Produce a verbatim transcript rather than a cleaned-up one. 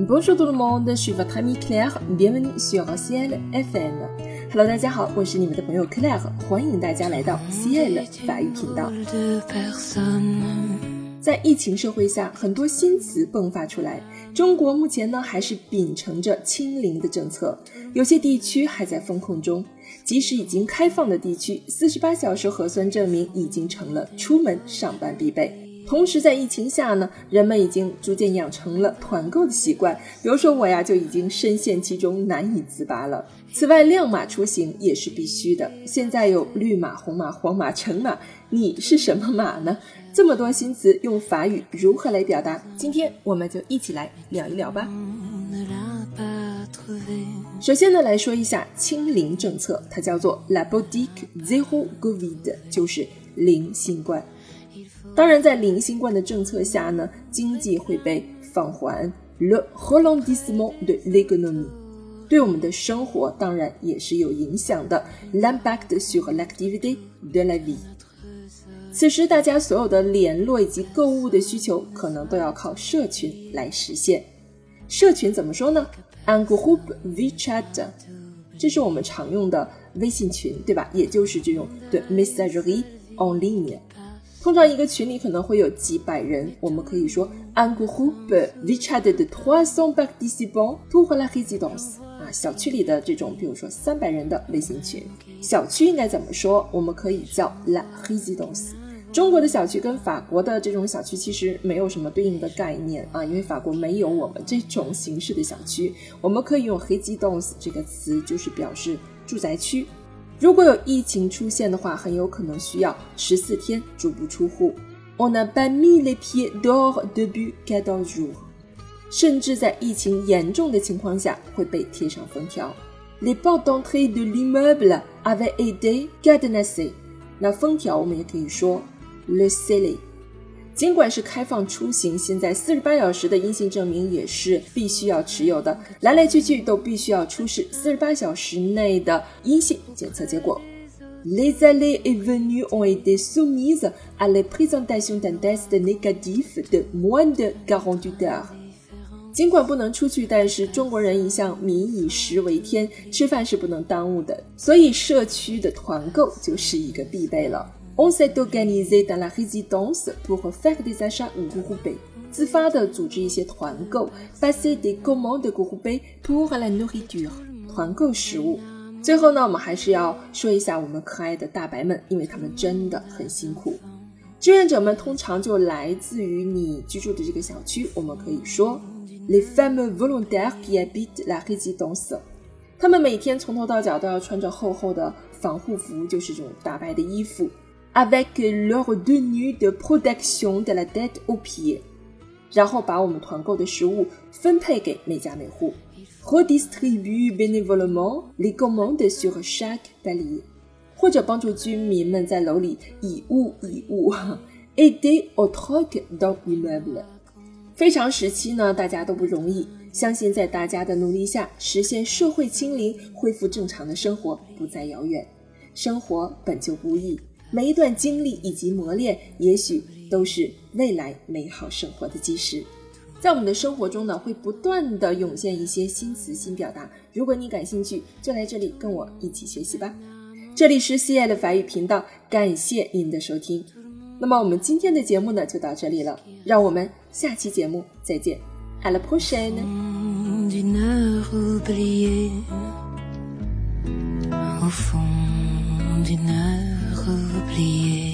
Bonjour tout le monde, je suis votre ami Claire, bienvenue sur Ciel F M. Hello， 大家好，我是你们的朋友 Claire， 欢迎大家来到 Ciel 法语频道。在疫情社会下，很多新词迸发出来。中国目前呢，还是秉承着清零的政策，有些地区还在封控中。即使已经开放的地区，四十八小时核酸证明已经成了出门上班必备。同时在疫情下呢，人们已经逐渐养成了团购的习惯，比如说我呀就已经深陷其中难以自拔了。此外，亮码出行也是必须的，现在有绿码、红码、黄码、橙码，你是什么码呢？这么多新词用法语如何来表达？今天我们就一起来聊一聊吧。首先呢，来说一下清零政策，它叫做 La Politique Zéro Covid， 就是零新冠。当然在零新冠的政策下呢，经济会被放缓 Le ralentissement de l'économie， 对我们的生活当然也是有影响的 L'impact sur l'activité de la vie。 此时大家所有的联络以及购物的需求可能都要靠社群来实现。社群怎么说呢？ Un groupe WeChat， 这是我们常用的微信群，对吧？也就是这种de messagerie en ligne，通常一个群里可能会有几百人，我们可以说 Un groupe WeChat de trois cents participants pour la résidence， 啊，小区里的这种比如说三百人的微信群。小区应该怎么说？我们可以叫 La résidence。 中国的小区跟法国的这种小区其实没有什么对应的概念啊，因为法国没有我们这种形式的小区，我们可以用 résidence 这个词，就是表示住宅区。如果有疫情出现的话，很有可能需要十四天足不出户。On n'a pas mis les pieds dehors depuis quatorze jours， 甚至在疫情严重的情况下会被贴上封条。Les portes d'entrée de l'immeuble avaient été cadenassées。 那封条我们也可以说 Le scellé。 尽管是开放出行，现在四十八小时的阴性证明也是必须要持有的，来来去去都必须要出示四十八小时内的阴性检测结果。 Les allées et venues ont été soumises à la présentation d'un test négatif de moins de quarante-huit heures。 尽管不能出去，但是中国人一向民以食为天，吃饭是不能耽误的，所以社区的团购就是一个必备了。On s'est organisé dans la résidence pour faire des achats groupés， 自发地组织一些团购 passer des commandes groupées pour la nourriture， 团购食物。最后呢，我们还是要说一下我们可爱的大白们，因为他们真的很辛苦。志愿者们通常就来自于你居住的这个小区，我们可以说 Les femmes volontaires qui habitent la résidence， 他们每天从头到脚都要穿着厚厚的防护服，就是这种大白的衣服avec leur tenue de protection de la tête aux pieds， 然后把我们团购的食物分配给每家每户 redistribue bénévolement les commandes sur chaque palier， 或者帮助居民们在楼里以物易物 aider au troc dans l'immeuble。 非常时期呢，大家都不容易，相信在大家的努力下，实现社会清零，恢复正常的生活不再遥远。生活本就不易，每一段经历以及磨练，也许都是未来美好生活的基石。在我们的生活中呢，会不断的涌现一些新词新表达，如果你感兴趣，就来这里跟我一起学习吧。这里是 C L 法语频道，感谢您的收听。那么我们今天的节目呢就到这里了，让我们下期节目再见。 À la prochaine. D'une heure oubliée